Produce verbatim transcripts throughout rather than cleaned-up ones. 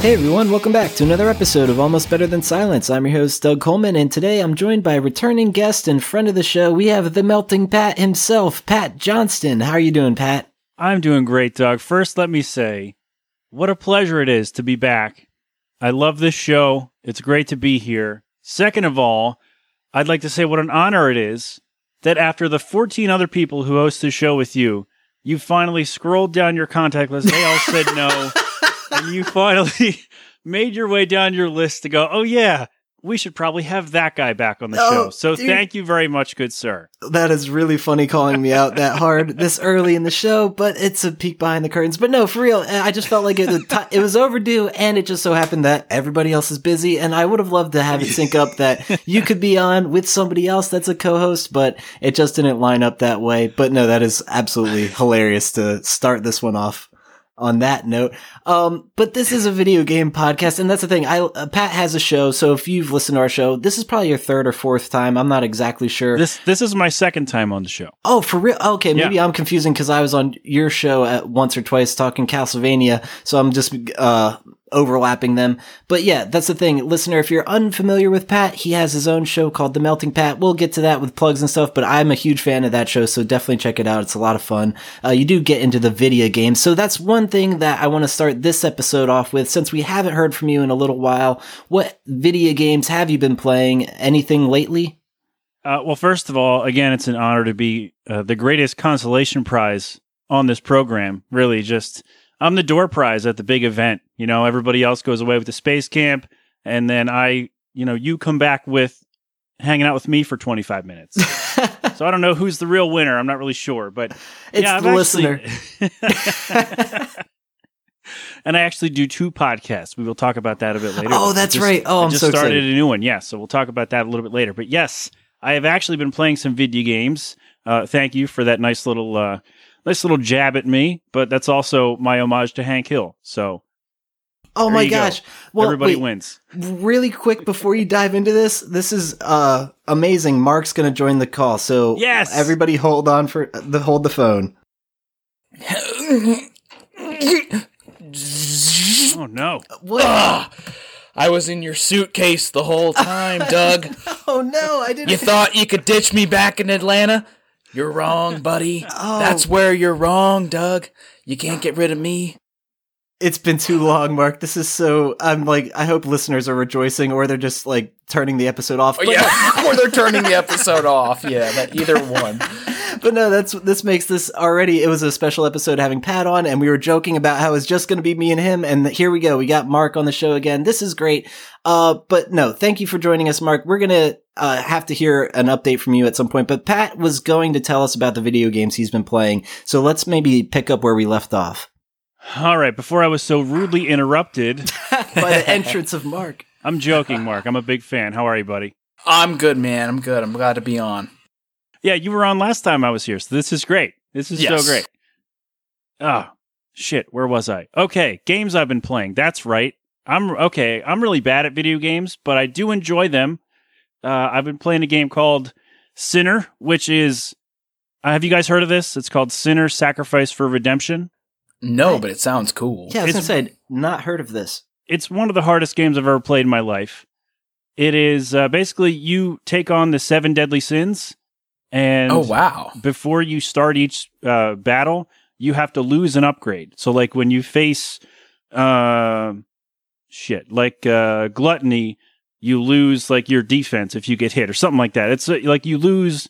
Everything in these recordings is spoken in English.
Hey everyone, welcome back to another episode of Almost Better Than Silence. I'm your host, Doug Coleman, and today I'm joined by a returning guest and friend of the show. We have the Melting Pat himself, Pat Johnston. How are you doing, Pat? I'm doing great, Doug. First, let me say, what a pleasure it is to be back. I love this show. It's great to be here. Second of all, I'd like to say what an honor it is that after the fourteen other people who host this show with you, you finally scrolled down your contact list. They all said no. And you finally made your way down your list to go, oh, yeah, we should probably have that guy back on the oh, show. So dude, thank you very much, good sir. That is really funny calling me out that hard this early in the show, but it's a peek behind the curtains. But no, for real, I just felt like it, it was overdue, and it just so happened that everybody else is busy, and I would have loved to have it sync up that you could be on with somebody else that's a co-host, but it just didn't line up that way. But no, that is absolutely hilarious to start this one off on that note. Um, but this is a video game podcast, and that's the thing. I uh, Pat has a show, so if you've listened to our show, this is probably your third or fourth time. I'm not exactly sure. This this is my second time on the show. Oh, for real? Okay, maybe yeah. I'm confusing because I was on your show at once or twice talking Castlevania, so I'm just uh overlapping them. But yeah, that's the thing. Listener, if you're unfamiliar with Pat, he has his own show called The Melting Pat. We'll get to that with plugs and stuff, but I'm a huge fan of that show, so definitely check it out. It's a lot of fun. Uh, you do get into the video games. So that's one thing that I want to start this episode off with. Since we haven't heard from you in a little while, what video games have you been playing? Anything lately? Uh, well, first of all, again, it's an honor to be uh, the greatest consolation prize on this program. Really, just I'm the door prize at the big event. You know, everybody else goes away with the space camp, and then I, you know, you come back with hanging out with me for twenty-five minutes. So I don't know who's the real winner. I'm not really sure, but it's yeah, the I've listener. Actually... And I actually do two podcasts. We will talk about that a bit later. Oh, that's just, right. Oh, I'm I just so started excited. A new one. Yeah, so we'll talk about that a little bit later. But yes, I have actually been playing some video games. Uh, thank you for that nice little. Uh, Nice little jab at me, but that's also my homage to Hank Hill. So, oh my gosh, well, everybody wait, wins. Really quick before you dive into this, this is uh, amazing. Mark's going to join the call, so yes, everybody, hold on for the hold the phone. Oh no! What? Ugh. I was in your suitcase the whole time, Doug. Oh no, I didn't. You thought you could ditch me back in Atlanta? You're wrong, buddy. Oh. That's where you're wrong, Doug. You can't get rid of me. It's been too long, Mark. This is so... I'm like, I hope listeners are rejoicing, or they're just like turning the episode off. But yeah, or they're turning the episode off. Yeah, but either one. But no, that's this makes this already... It was a special episode having Pat on, and we were joking about how it's just going to be me and him, and here we go. We got Mark on the show again. This is great. Uh, but no, thank you for joining us, Mark. We're going to... Uh, have to hear an update from you at some point, but Pat was going to tell us about the video games he's been playing, so let's maybe pick up where we left off. All right, before I was so rudely interrupted by the entrance of Mark. I'm joking, Mark. I'm a big fan. How are you, buddy? I'm good, man. I'm good. I'm glad to be on. Yeah, you were on last time I was here, so this is great. This is yes. so great. Ah, oh, shit, where was I? Okay, games I've been playing. That's right. I'm okay, I'm really bad at video games, but I do enjoy them. Uh, I've been playing a game called Sinner, which is... Uh, have you guys heard of this? It's called Sinner: Sacrifice for Redemption. No, but it sounds cool. Yeah, I was going to say, I'd not heard of this. It's one of the hardest games I've ever played in my life. It is uh, basically you take on the seven deadly sins, and oh, wow. before you start each uh, battle, you have to lose an upgrade. So like when you face uh, shit, like uh, gluttony, you lose like your defense if you get hit or something like that. It's like you lose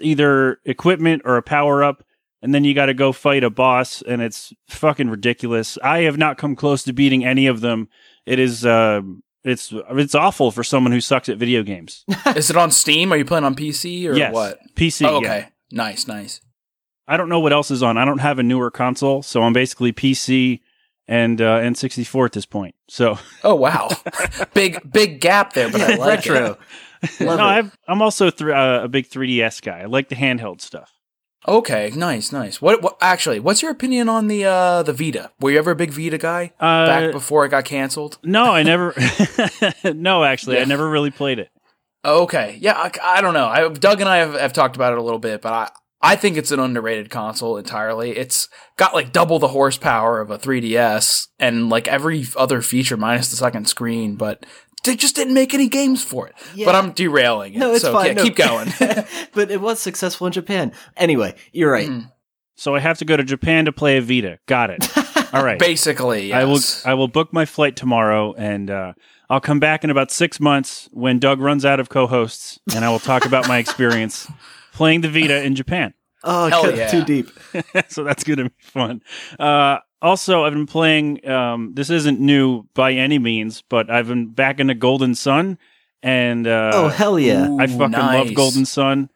either equipment or a power up, and then you got to go fight a boss, and it's fucking ridiculous. I have not come close to beating any of them. It is, uh, it's, it's awful for someone who sucks at video games. Is it on Steam? Are you playing on P C or yes, what? P C. Oh, okay. Yeah. Nice, nice. I don't know what else is on. I don't have a newer console, so I'm basically P C. And uh, N sixty-four at this point. So oh wow, big big gap there, but yeah, I like retro. It. No, I've, I'm also th- uh, a big three D S guy. I like the handheld stuff. Okay, nice, nice. What, what actually? What's your opinion on the uh, the Vita? Were you ever a big Vita guy uh, back before it got canceled? No, I never. no, actually, yeah. I never really played it. Okay, yeah, I, I don't know. I, Doug and I have, have talked about it a little bit, but I I think it's an underrated console entirely. It's got like double the horsepower of a three D S and like every other feature minus the second screen, but they just didn't make any games for it. Yeah. But I'm derailing it, no, it's so fine. Yeah, no. Keep going. But it was successful in Japan. Anyway, you're right. Mm. So I have to go to Japan to play a Vita. Got it. All right. Basically, yes. I will, I will book my flight tomorrow, and uh, I'll come back in about six months when Doug runs out of co-hosts, and I will talk about my experience playing the Vita in Japan. Oh, hell yeah. Too deep. So that's going to be fun. Uh, also, I've been playing, um, this isn't new by any means, but I've been back into Golden Sun. and uh, Oh, hell yeah. Ooh, I fucking nice. love Golden Sun.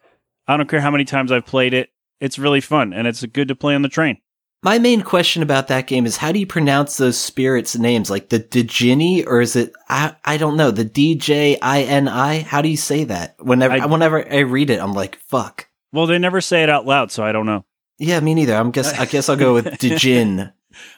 I don't care how many times I've played it. It's really fun, and it's good to play on the train. My main question about that game is, how do you pronounce those spirits' names? Like the Dijini, or is it, I, I don't know, the D J I N I? How do you say that? Whenever I, whenever I read it, I'm like, fuck. Well, they never say it out loud, so I don't know. Yeah, me neither. I'm guess, I guess I'll go with Dijin.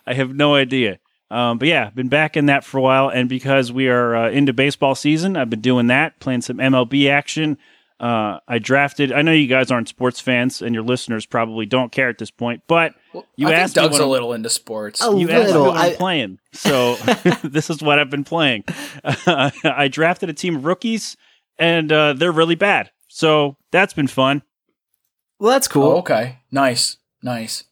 I have no idea. Um, but yeah, been back in that for a while, and because we are uh, into baseball season, I've been doing that, playing some M L B action. Uh, I drafted. I know you guys aren't sports fans, and your listeners probably don't care at this point. But well, you I asked think Doug's me what a little into sports. A you little. asked me what I... I'm playing, so this is what I've been playing. Uh, I drafted a team of rookies, and uh, they're really bad. So that's been fun. Well, that's cool. Oh, okay, nice, nice.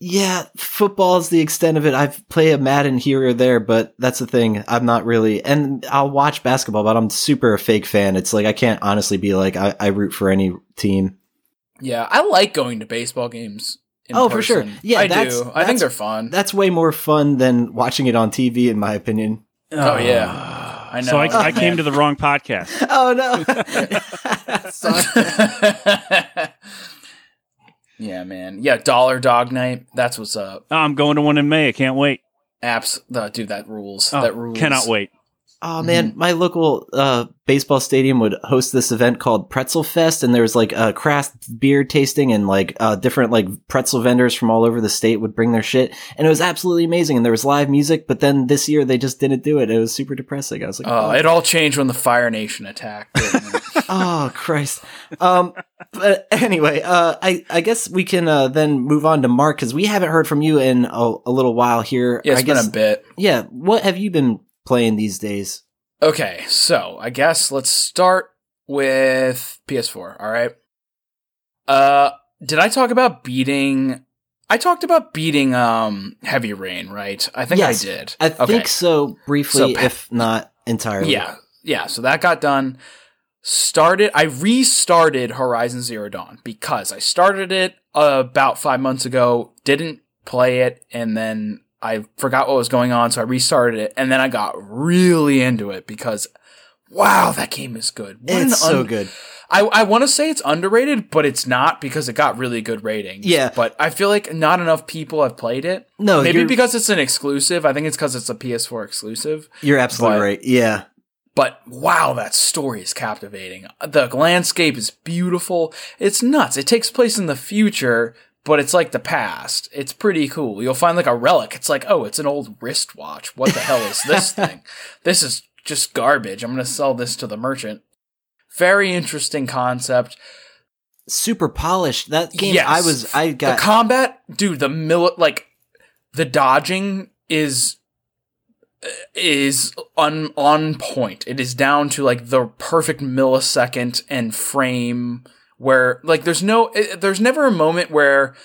Yeah, football is the extent of it. I play a Madden here or there, but that's the thing. I'm not really, and I'll watch basketball, but I'm super a fake fan. It's like I can't honestly be like I, I root for any team. Yeah, I like going to baseball games. In oh, person. for sure. Yeah, I that's, do. That's, I think they're fun. That's way more fun than watching it on T V, in my opinion. Oh, oh yeah, I know. So I, oh, I came to the wrong podcast. Oh no. That sucks. Yeah, man. Yeah, Dollar Dog Night. That's what's up. Oh, I'm going to one in May. I can't wait. Apps. Uh, dude, that rules. Oh, that rules. Cannot wait. Oh, man. Mm-hmm. My local uh, baseball stadium would host this event called Pretzel Fest, and there was like a craft beer tasting, and like uh, different like pretzel vendors from all over the state would bring their shit. And it was absolutely amazing. And there was live music, but then this year they just didn't do it. It was super depressing. I was like, oh, oh. It all changed when the Fire Nation attacked. Didn't it? Oh, Christ. Um, but anyway, uh, I, I guess we can uh, then move on to Mark, because we haven't heard from you in a, a little while here. Yeah, it's I guess, been a bit. Yeah. What have you been playing these days? Okay, so I guess let's start with P S four, all right? Uh, did I talk about beating... I talked about beating um, Heavy Rain, right? I think yes, I did. I okay. think so, briefly, so, if not entirely. Yeah, yeah, so that got done... Started, I restarted Horizon Zero Dawn because I started it about five months ago, didn't play it, and then I forgot what was going on, so I restarted it, and then I got really into it because, wow, that game is good. What it's un- so good. I, I want to say it's underrated, but it's not because it got really good ratings. Yeah. But I feel like not enough people have played it. No, Maybe you're... because it's an exclusive. I think it's because it's a P S four exclusive. You're absolutely but- right. Yeah. But wow, that story is captivating. The landscape is beautiful. It's nuts. It takes place in the future, but it's like the past. It's pretty cool. You'll find like a relic. It's like, oh, it's an old wristwatch. What the hell is this thing? This is just garbage. I'm going to sell this to the merchant. Very interesting concept. Super polished. That game, yes. I was, I got. The combat, dude, the mil- like, the dodging is. is on on point. It is down to like the perfect millisecond and frame where like there's no it, there's never a moment where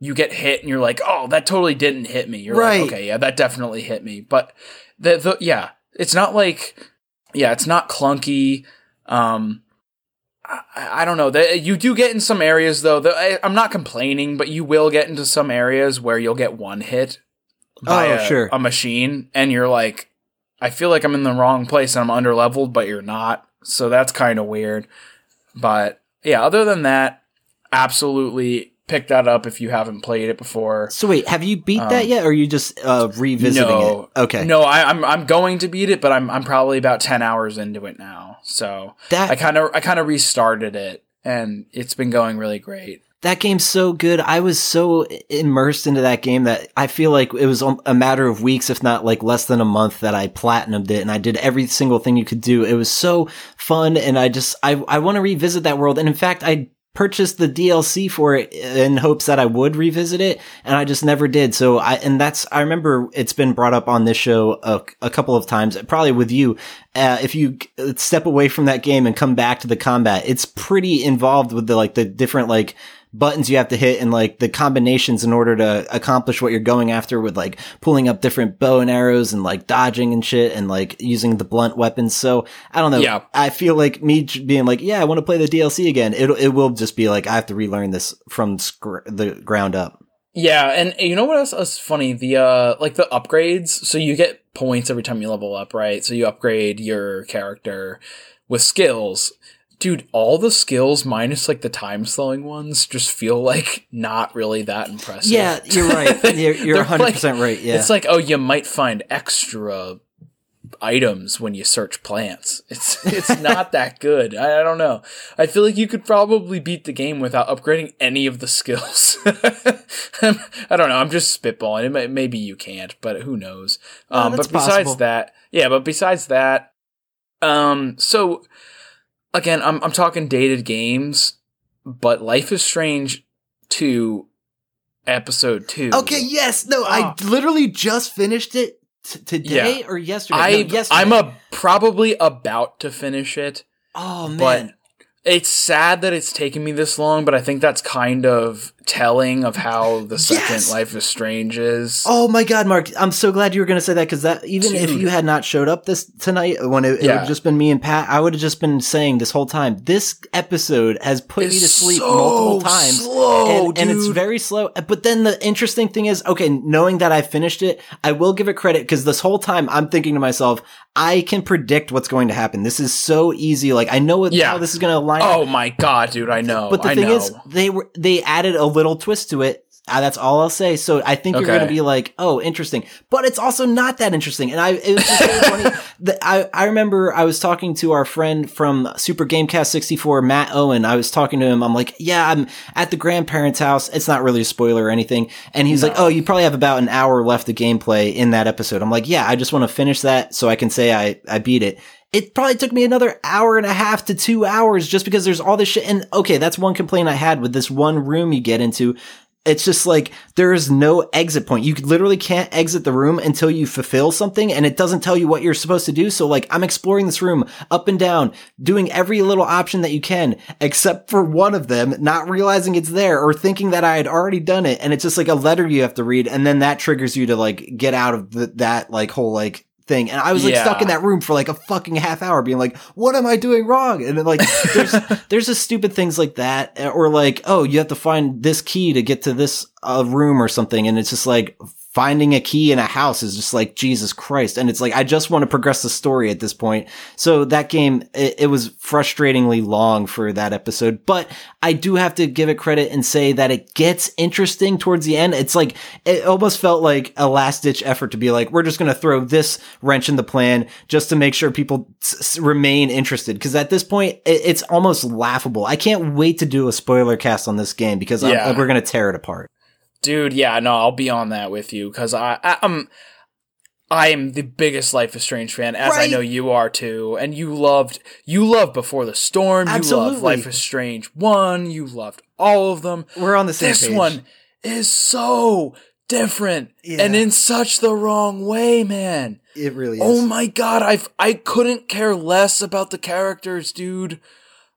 you get hit and you're like, oh, that totally didn't hit me. You're right. Like, okay, yeah, that definitely hit me. But the, the yeah, it's not like yeah, it's not clunky. Um, I, I don't know. The, you do get in some areas though. The, I, I'm not complaining, but you will get into some areas where you'll get one hit. By oh, a, sure. a machine, and you're like, I feel like I'm in the wrong place and I'm underleveled, but you're not. So that's kind of weird. But yeah, other than that, absolutely pick that up if you haven't played it before. So wait, have you beat um, that yet, or are you just uh, revisiting no, it? Okay. No, I, I'm I'm going to beat it, but I'm I'm probably about ten hours into it now. So that- I kind of I kind of restarted it, and it's been going really great. That game's so good. I was so immersed into that game that I feel like it was a matter of weeks, if not like less than a month, that I platinumed it, and I did every single thing you could do. It was so fun, and I just I I want to revisit that world. And in fact, I purchased the D L C for it in hopes that I would revisit it, and I just never did. So I, and that's, I remember it's been brought up on this show a, a couple of times, probably with you. Uh, if you step away from that game and come back to the combat, it's pretty involved with the, like, the different, like, buttons you have to hit and, like, the combinations in order to accomplish what you're going after, with, like, pulling up different bow and arrows and, like, dodging and shit and, like, using the blunt weapons. So I don't know. Yeah. I feel like me being like, yeah, I want to play the D L C again. It it will just be like, I have to relearn this from scr- the ground up. Yeah. And you know what else is funny? The, uh, like the upgrades. So you get points every time you level up, right? So you upgrade your character with skills. Dude, all the skills minus, like, the time-slowing ones just feel, like, not really that impressive. Yeah, you're right. You're, you're one hundred percent like, right, yeah. It's like, oh, you might find extra items when you search plants. It's it's not that good. I, I don't know. I feel like you could probably beat the game without upgrading any of the skills. I don't know. I'm just spitballing. It may, maybe you can't, but who knows. Um, no, but besides possible. that, yeah, but besides that, um, so... Again, I'm I'm talking dated games, but Life is Strange two, episode two. Okay, yes. No, oh. I literally just finished it t- today yeah. or yesterday. I, no, yesterday. I'm a, probably about to finish it. Oh, man. But it's sad that it's taken me this long, but I think that's kind of telling of how the second yes! Life is Strange is. Oh, my God, Mark. I'm so glad you were going to say that, because that even Dude. if you had not showed up this tonight, when it, it yeah. would have just been me and Pat, I would have just been saying this whole time, this episode has put it's me to sleep so multiple times. Slow, and, and it's very slow. But then the interesting thing is, okay, knowing that I finished it, I will give it credit, because this whole time I'm thinking to myself, I can predict what's going to happen. This is so easy. Like, I know what, yeah. how this is going to line up. Oh my God, dude, I know. But the I thing know. is, they were they added a little twist to it. Uh, that's all I'll say. So I think okay. you're going to be like, oh, interesting. But it's also not that interesting. And I, it was just really funny. The, I, I remember I was talking to our friend from Super Gamecast sixty-four, Matt Owen. I was talking to him. I'm like, yeah, I'm at the grandparents' house. It's not really a spoiler or anything. And he's no. like, oh, you probably have about an hour left of gameplay in that episode. I'm like, yeah, I just want to finish that so I can say I, I beat it. It probably took me another hour and a half to two hours just because there's all this shit. And okay, that's one complaint I had with this one room you get into. It's just like, there is no exit point. You literally can't exit the room until you fulfill something, and it doesn't tell you what you're supposed to do. So, like, I'm exploring this room up and down, doing every little option that you can, except for one of them, not realizing it's there or thinking that I had already done it. And it's just like a letter you have to read, and then that triggers you to, like, get out of the, that, like, whole, like, thing. And I was like yeah. stuck in that room for like a fucking half hour being like, what am I doing wrong? And then like there's there's just stupid things like that, or like, oh, you have to find this key to get to this uh, room or something, and it's just like finding a key in a house is just like Jesus Christ. And it's like, I just want to progress the story at this point. So that game, it, it was frustratingly long for that episode, but I do have to give it credit and say that it gets interesting towards the end. It's like, it almost felt like a last ditch effort to be like, we're just going to throw this wrench in the plan just to make sure people t- remain interested. Cause at this point it, it's almost laughable. I can't wait to do a spoiler cast on this game because yeah. I'm, we're going to tear it apart. Dude, yeah, no, I'll be on that with you, because I, I, I'm, I am the biggest Life is Strange fan, as right? I know you are too, and you loved, you loved Before the Storm, Absolutely. you loved Life is Strange one, you loved all of them. We're on the same this page. This one is so different, yeah. and in such the wrong way, man. It really is. Oh my God, I've, I couldn't care less about the characters, dude.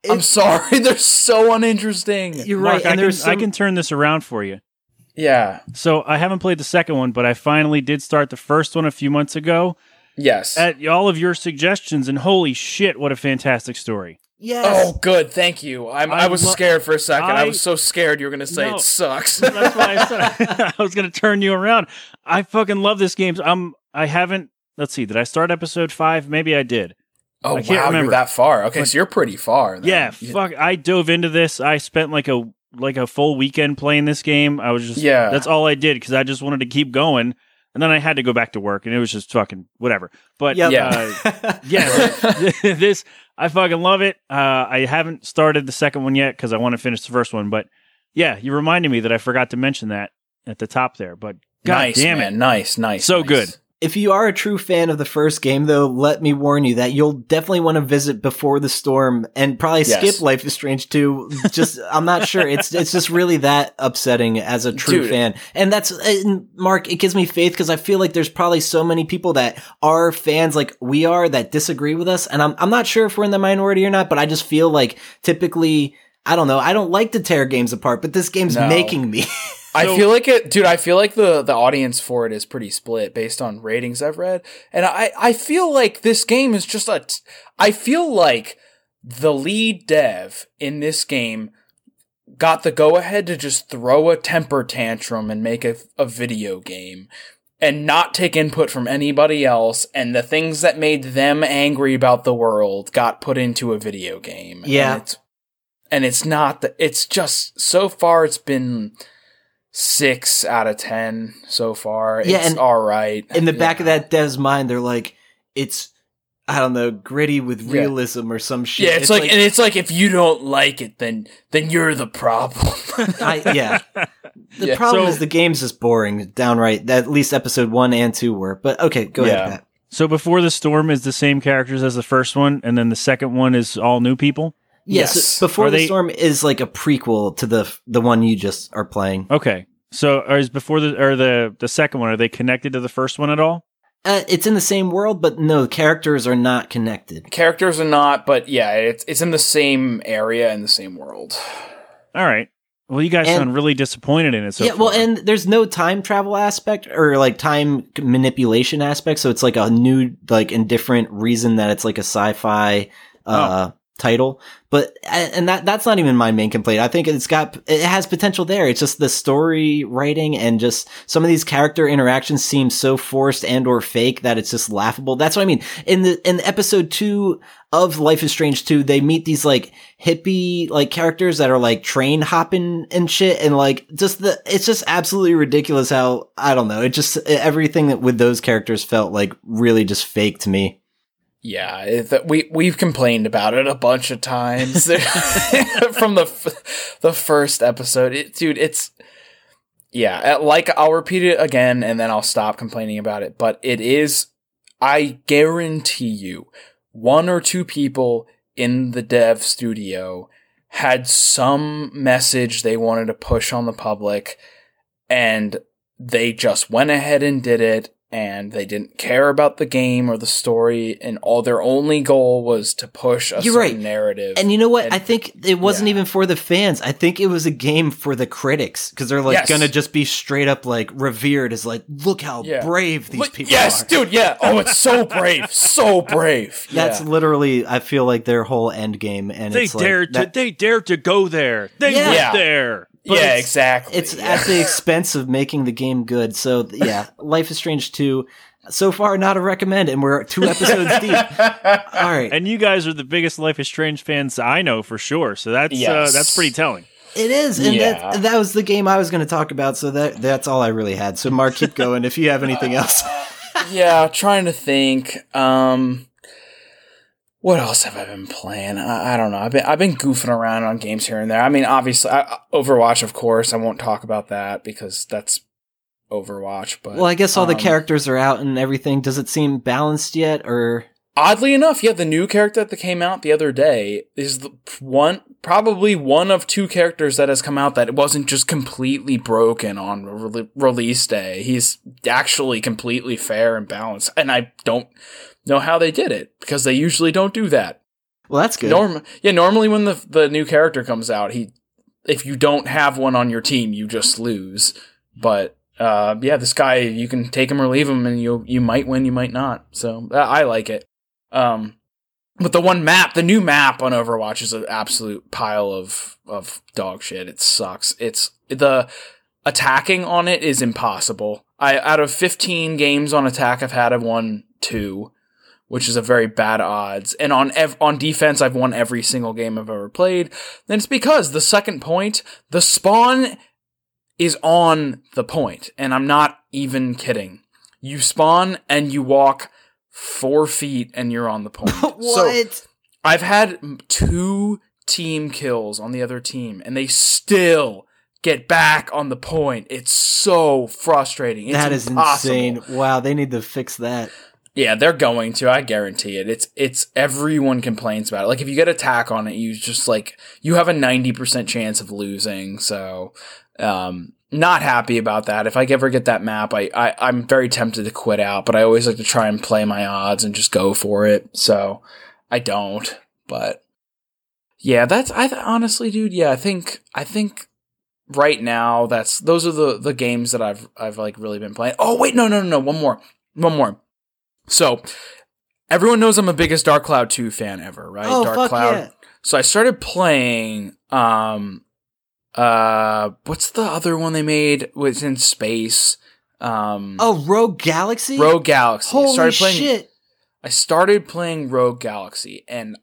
It, I'm sorry, they're so uninteresting. You're right, Mark, and I, there's can, some... I can turn this around for you. Yeah. So I haven't played the second one, but I finally did start the first one a few months ago. Yes. At all of your suggestions, and holy shit, what a fantastic story. Yes. Oh, good. Thank you. I'm, I, I was lo- scared for a second. I, I was so scared you were going to say no, it sucks. That's why I said I, I was going to turn you around. I fucking love this game. I'm, I haven't, let's see, did I start episode five? Maybe I did. Oh, I can't wow, remember. You're that far. Okay, but, so you're pretty far. Then. Yeah, fuck. I dove into this. I spent like a... like a full weekend playing this game. I was just, yeah. that's all I did, because I just wanted to keep going, and then I had to go back to work, and it was just fucking whatever. But yep. yeah, uh, yeah, this, I fucking love it. Uh, I haven't started the second one yet, because I want to finish the first one, but yeah, you reminded me that I forgot to mention that at the top there, but god nice, damn it. Man. Nice, nice, So nice. good. If you are a true fan of the first game, though, let me warn you that you'll definitely want to visit Before the Storm and probably yes. skip Life is Strange two. Just, I'm not sure. It's it's just really that upsetting as a true Dude. fan. And that's, and Mark, it gives me faith because I feel like there's probably so many people that are fans like we are that disagree with us. And I'm I'm not sure if we're in the minority or not, but I just feel like typically, I don't know, I don't like to tear games apart, but this game's no. making me. So, I feel like it, dude, I feel like the, the audience for it is pretty split based on ratings I've read. And I, I feel like this game is just a, t- I feel like the lead dev in this game got the go ahead to just throw a temper tantrum and make a, a video game and not take input from anybody else. And the things that made them angry about the world got put into a video game. Yeah. And it's, and it's not the, it's just so far it's been Six out of ten so far. Yeah, it's all right. In the yeah. back of that dev's mind, they're like, it's, I don't know, gritty with realism yeah. or some shit. Yeah, it's, it's like, like, and it's like, if you don't like it, then then you're the problem. I, yeah. The yeah. problem so, is the game's just boring, downright. At least episode one and two were. But okay, go yeah. ahead with that. So Before the Storm is the same characters as the first one, and then the second one is all new people? Yes. yes. So Before are the they... Storm is like a prequel to the the one you just are playing. Okay. So is Before the or the the second one, are they connected to the first one at all? Uh, it's in the same world, but no, characters are not connected. Characters are not, but yeah, it's it's in the same area and the same world. All right. Well, you guys and, sound really disappointed in it so yeah, far. Well, and there's no time travel aspect or like time manipulation aspect, so it's like a new like and different reason that it's like a sci-fi uh oh. title, but and that that's not even my main complaint. I think it's got it has potential there. It's just the story writing and just some of these character interactions seem so forced and or fake that it's just laughable. That's what I mean. In the in episode two of Life is Strange two, they meet these like hippie like characters that are like train hopping and shit, and like just the it's just absolutely ridiculous how I don't know. It just everything that with those characters felt like really just fake to me. Yeah, that we we've complained about it a bunch of times from the f- the first episode, it, dude. It's yeah, like I'll repeat it again, and then I'll stop complaining about it. But it is, I guarantee you, one or two people in the dev studio had some message they wanted to push on the public, and they just went ahead and did it. And they didn't care about the game or the story, and all their only goal was to push a You're certain right. narrative. And you know what? And I think it wasn't yeah. even for the fans. I think it was a game for the critics, because they're like yes. going to just be straight up like revered as like, look how yeah. brave these Look, people yes, are. Yes, dude, yeah. Oh, it's so brave. So brave. Yeah. That's literally, I feel like, their whole end game. And they it's dare like, to, that- They dare to go there. They yeah. went yeah. there. But yeah, it's, exactly. It's yeah. at the expense of making the game good. So, yeah, Life is Strange two, so far not a recommend, and we're two episodes deep. All right. And you guys are the biggest Life is Strange fans I know for sure, so that's yes. uh, that's pretty telling. It is, and yeah. that, that was the game I was going to talk about, so that that's all I really had. So, Mark, keep going if you have anything else. yeah, trying to think. Um... What else have I been playing? I, I don't know. I've been I've been goofing around on games here and there. I mean, obviously, I, Overwatch, of course. I won't talk about that because that's Overwatch. But well, I guess all um, the characters are out and everything. Does it seem balanced yet, or oddly enough, yeah, the new character that came out the other day is the one, probably one of two characters that has come out that wasn't just completely broken on re- release day. He's actually completely fair and balanced, and I don't. know how they did it, because they usually don't do that. Well, that's good. Norm- yeah, normally when the the new character comes out, he if you don't have one on your team, you just lose. But uh, yeah, this guy, you can take him or leave him, and you you might win, you might not. So uh, I like it. Um, but the one map, the new map on Overwatch is an absolute pile of of dog shit. It sucks. It's the attacking on it is impossible. I out of fifteen games on attack, I've had I've won two. Which is a very bad odds. And on ev- on defense, I've won every single game I've ever played. And it's because the second point, the spawn is on the point. And I'm not even kidding. You spawn and you walk four feet and you're on the point. What? So I've had two team kills on the other team and they still get back on the point. It's so frustrating. It's that is impossible. Insane. Wow, they need to fix that. Yeah, they're going to. I guarantee it. It's it's everyone complains about it. Like if you get a tack on it, you just like you have a ninety percent chance of losing. So, um, not happy about that. If I ever get that map, I, I I'm very tempted to quit out, but I always like to try and play my odds and just go for it. So I don't. But yeah, that's I th- honestly, dude. Yeah, I think I think. Right now, that's those are the, the games that I've I've like really been playing. Oh wait, no, no, no, no, one more, one more. So everyone knows I'm the biggest Dark Cloud two fan ever, right? Oh, Dark fuck Cloud. Yeah. So I started playing. Um, uh, what's the other one they made? Was in space. Um, oh, Rogue Galaxy. Rogue Galaxy. Holy started playing, shit! I started playing Rogue Galaxy and.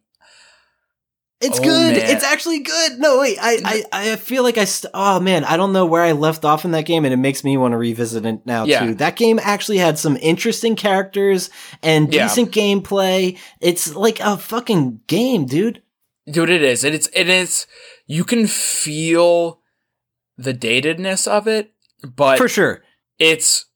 It's oh, good. Man. It's actually good. No, wait. I, I, I feel like I st- – oh, man. I don't know where I left off in that game, and it makes me want to revisit it now, yeah. too. That game actually had some interesting characters and decent yeah. gameplay. It's like a fucking game, dude. Dude, it is. It is. It is. You can feel the datedness of it, but – for sure. It's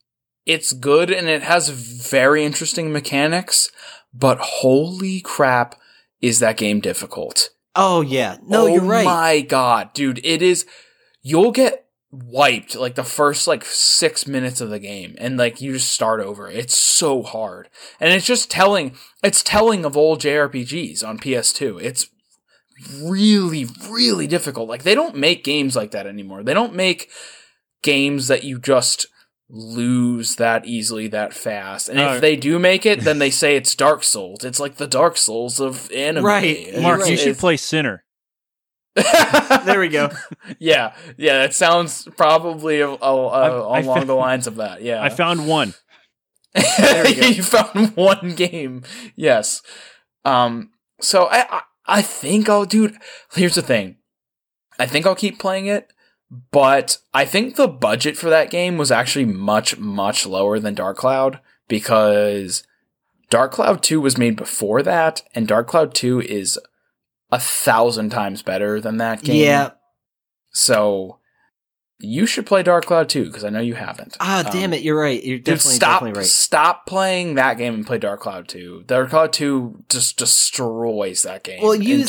it's good, and it has very interesting mechanics, but holy crap. Is that game difficult? Oh, yeah. No, oh, you're right. Oh, my God. Dude, it is... You'll get wiped, like, the first, like, six minutes of the game. And, like, you just start over. It's so hard. And it's just telling... It's telling of old J R P Gs on P S two. It's really, really difficult. Like, they don't make games like that anymore. They don't make games that you just... lose that easily, that fast. And oh. if they do make it, then they say it's Dark Souls. It's like the Dark Souls of anime. Right. Mark, right. you should it's... play Sinner. There we go. Yeah. Yeah, that sounds probably a, a, a, along found, the lines of that. Yeah. I found one. There we go. You found one game. Yes. Um. So I, I, I think I'll... Dude, here's the thing. I think I'll keep playing it. But I think the budget for that game was actually much, much lower than Dark Cloud because Dark Cloud two was made before that, and Dark Cloud two is a thousand times better than that game. Yeah. So you should play Dark Cloud two because I know you haven't. Ah, um, damn it. You're right. You're definitely, dude, stop, definitely right. Stop playing that game and play Dark Cloud two. Dark Cloud two just destroys that game. Well, you...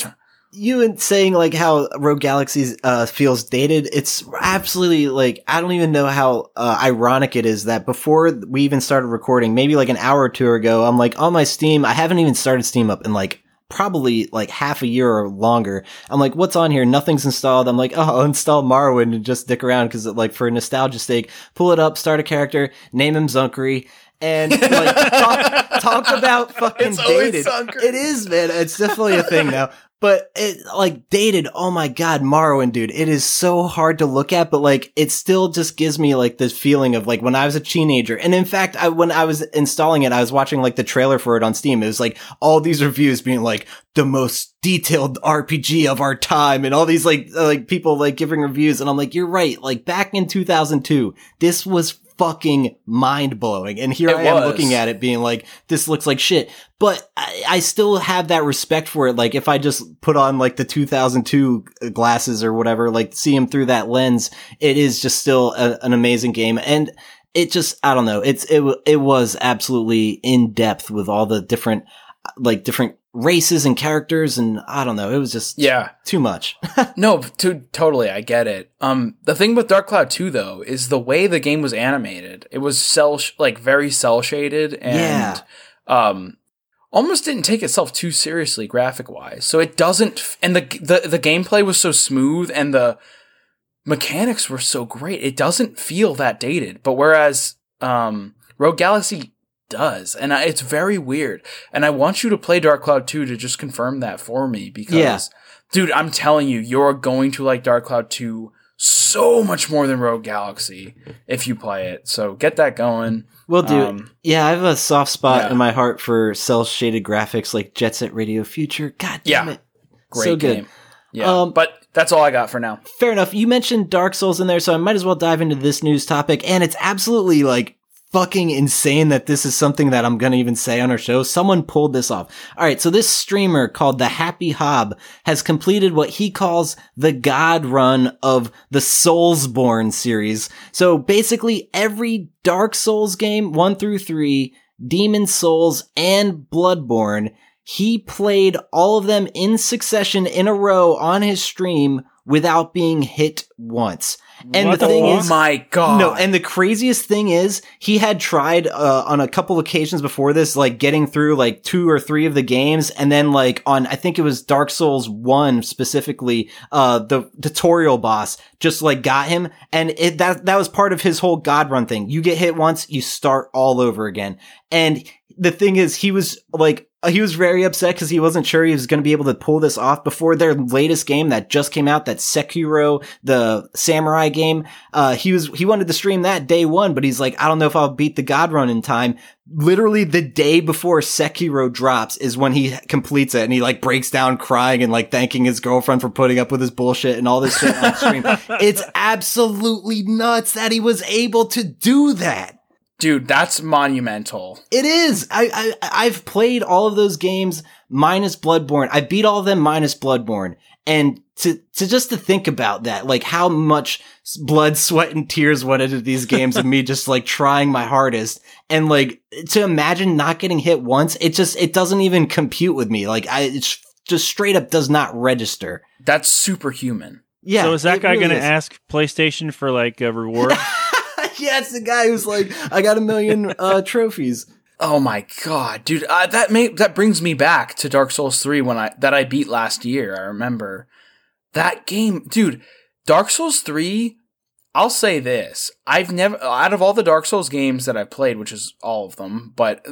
You and saying like how Rogue Galaxy uh, feels dated, it's absolutely like, I don't even know how uh, ironic it is that before we even started recording, maybe like an hour or two ago, I'm like on my Steam, I haven't even started Steam up in like probably like half a year or longer. I'm like, what's on here? Nothing's installed. I'm like, oh, I'll install Morrowind and just dick around because like for nostalgia's sake, pull it up, start a character, name him Zunkery. And like talk, talk about fucking it's dated. It is, man. It's definitely a thing now. But it like dated. Oh my God, Morrowind, dude. It is so hard to look at, but like it still just gives me like this feeling of like when I was a teenager. And in fact, I when I was installing it, I was watching like the trailer for it on Steam. It was like all these reviews being like the most detailed R P G of our time, and all these like like people like giving reviews. And I'm like, you're right. Like back in two thousand two, this was fucking mind-blowing, and here it I am was. Looking at it being like, this looks like shit, but I, I still have that respect for it. Like if I just put on like the two thousand two glasses or whatever, like see him through that lens, it is just still a, an amazing game. And it just, I don't know, it's it, it was absolutely in depth with all the different like different races and characters, and I don't know, it was just yeah too much. No, too, totally, I get it. Um the thing with Dark Cloud two though is the way the game was animated, it was cell sh- like very cell shaded and yeah. um almost didn't take itself too seriously graphic wise, so it doesn't f- and the, the the gameplay was so smooth and the mechanics were so great, it doesn't feel that dated. But whereas um Rogue Galaxy does, and I, it's very weird, and I want you to play Dark Cloud two to just confirm that for me, because yeah. dude, I'm telling you, you're going to like Dark Cloud two so much more than Rogue Galaxy if you play it, so get that going. We'll do um, it. Yeah, I have a soft spot yeah. in my heart for cell shaded graphics like Jet Set Radio Future. God damn yeah. it, great so game. Good. Yeah, um, but that's all I got for now. Fair enough. You mentioned Dark Souls in there, so I might as well dive into this news topic, and it's absolutely like fucking insane that this is something that I'm going to even say on our show. Someone pulled this off. All right. So this streamer called The Happy Hob has completed what he calls the God run of the Soulsborne series. So basically every Dark Souls game, one through three, Demon Souls, and Bloodborne, he played all of them in succession in a row on his stream without being hit once. And what the thing the is, oh my god! No, and the craziest thing is, he had tried uh, on a couple occasions before this, like getting through like two or three of the games, and then like on, I think it was Dark Souls one specifically, uh, the tutorial boss just like got him, and it that that was part of his whole God run thing. You get hit once, you start all over again. And the thing is, he was like, he was very upset because he wasn't sure he was going to be able to pull this off before their latest game that just came out, that Sekiro, the samurai game. Uh, he was, he wanted to stream that day one, but he's like, I don't know if I'll beat the God run in time. Literally the day before Sekiro drops is when he completes it, and he like breaks down crying and like thanking his girlfriend for putting up with his bullshit and all this shit on stream. It's absolutely nuts that he was able to do that. Dude, that's monumental. It is. I, I, I've played all of those games minus Bloodborne. I beat all of them minus Bloodborne. And to, to just to think about that, like how much blood, sweat, and tears went into these games and me just like trying my hardest. And like to imagine not getting hit once, it just, it doesn't even compute with me. Like I, it just straight up does not register. That's superhuman. Yeah. So is that guy really going to ask PlayStation for like a reward? Yeah, it's the guy who's like, I got a million uh, trophies. Oh my god, dude! Uh, that may, that brings me back to Dark Souls three when I that I beat last year. I remember that game, dude. Dark Souls three. I'll say this: I've never, out of all the Dark Souls games that I've played, which is all of them, but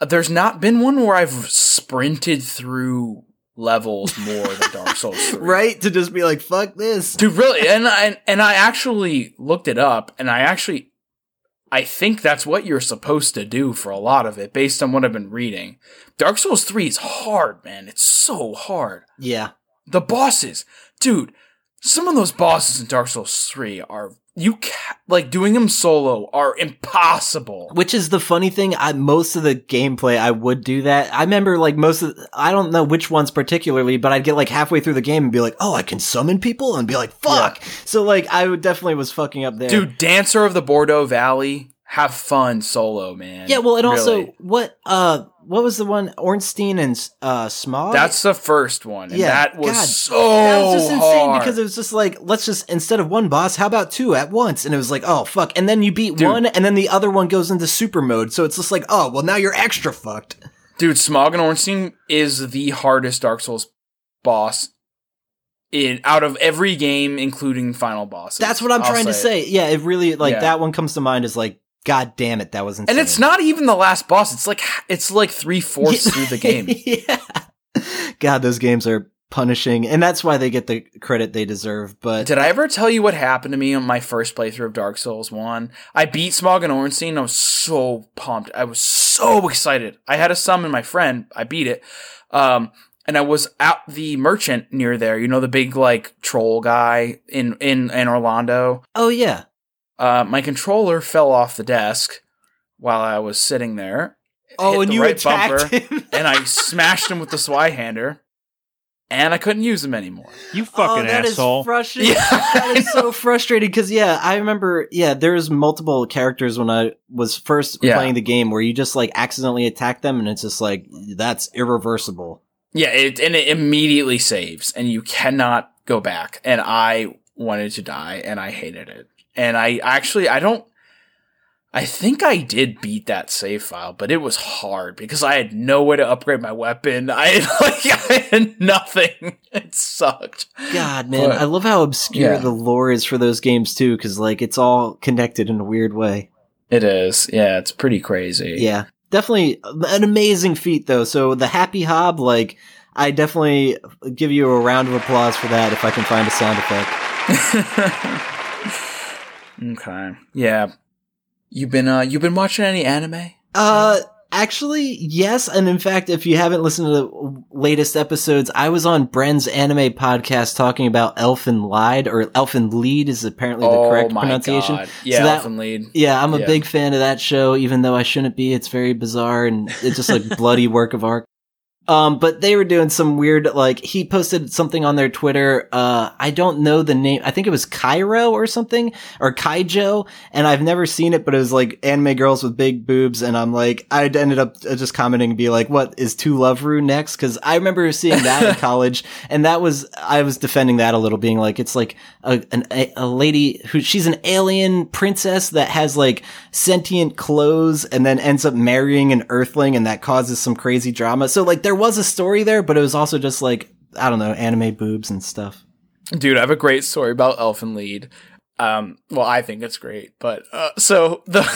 there's not been one where I've sprinted through levels more than Dark Souls three. Right? To just be like, fuck this. Dude, really? And I, and I actually looked it up, and I actually, I think that's what you're supposed to do for a lot of it, based on what I've been reading. Dark Souls three is hard, man. It's so hard. Yeah. The bosses. Dude, some of those bosses in Dark Souls three are... You ca- like doing them solo are impossible. Which is the funny thing. I, most of the gameplay, I would do that. I remember like most of, the, I don't know which ones particularly, but I'd get like halfway through the game and be like, oh, I can summon people, and be like, fuck. Yeah. So like, I would definitely was fucking up there. Dude, Dancer of the Bordeaux Valley, have fun solo, man. Yeah, well, and really. Also what, uh, what was the one? Ornstein and uh, Smough? That's the first one. And yeah, that was God. so That was just insane hard. Because it was just like, let's just, instead of one boss, how about two at once? And it was like, oh, fuck. And then you beat Dude. one, and then the other one goes into super mode. So it's just like, oh, well, now you're extra fucked. Dude, Smough and Ornstein is the hardest Dark Souls boss in out of every game, including final bosses. That's what I'm I'll trying say to say. It. Yeah, it really, like, yeah. that one comes to mind as like, god damn it, that was insane. And it's not even the last boss. It's like it's like three-fourths yeah. through the game. Yeah. God, those games are punishing, and that's why they get the credit they deserve. But did I ever tell you what happened to me on my first playthrough of Dark Souls one? I beat Smough and Ornstein, and I was so pumped. I was so excited. I had a summon my friend. I beat it. Um, and I was at the merchant near there, you know, the big, like, troll guy in, in, in Orlando. Oh, yeah. Uh, my controller fell off the desk while I was sitting there. Oh, and you right attacked bumper, him. And I smashed him with the Swihander, and I couldn't use him anymore. You fucking oh, that asshole. Is frustrating. Yeah, that is so frustrating because, yeah, I remember, yeah, there's multiple characters when I was first yeah. playing the game where you just, like, accidentally attack them, and it's just like, that's irreversible. Yeah, it, and it immediately saves, and you cannot go back. And I wanted to die, and I hated it. And I actually, I don't, I think I did beat that save file, but it was hard because I had no way to upgrade my weapon. I had, like, I had nothing. It sucked. God, man. But I love how obscure yeah. the lore is for those games, too, because, like, it's all connected in a weird way. It is. Yeah, it's pretty crazy. Yeah. Definitely an amazing feat, though. So the Happy Hob, like, I definitely give you a round of applause for that if I can find a sound effect. Okay. Yeah. You've been uh you've been watching any anime? Uh Actually, yes. And in fact, if you haven't listened to the latest episodes, I was on Bren's anime podcast talking about Elfen Lied, or Elfen Lied is apparently the oh correct my pronunciation. God. Yeah, so that, Elfen Lied. Yeah, I'm a yeah. big fan of that show, even though I shouldn't be. It's very bizarre and it's just like bloody work of art. Um, but they were doing some weird, like, he posted something on their Twitter. Uh, I don't know the name. I think it was Cairo or something, or Kaijo. And I've never seen it, but it was like anime girls with big boobs. And I'm like, I ended up just commenting and be like, what is To Love Ru next? Cause I remember seeing that in college. And that was, I was defending that a little, being like, it's like a, an, a lady who, she's an alien princess that has like sentient clothes and then ends up marrying an earthling. And that causes some crazy drama. So like there was a story there, but it was also just like, I don't know, anime boobs and stuff. Dude, I have a great story about Elfen Lied. Um, well, I think it's great, but uh, so the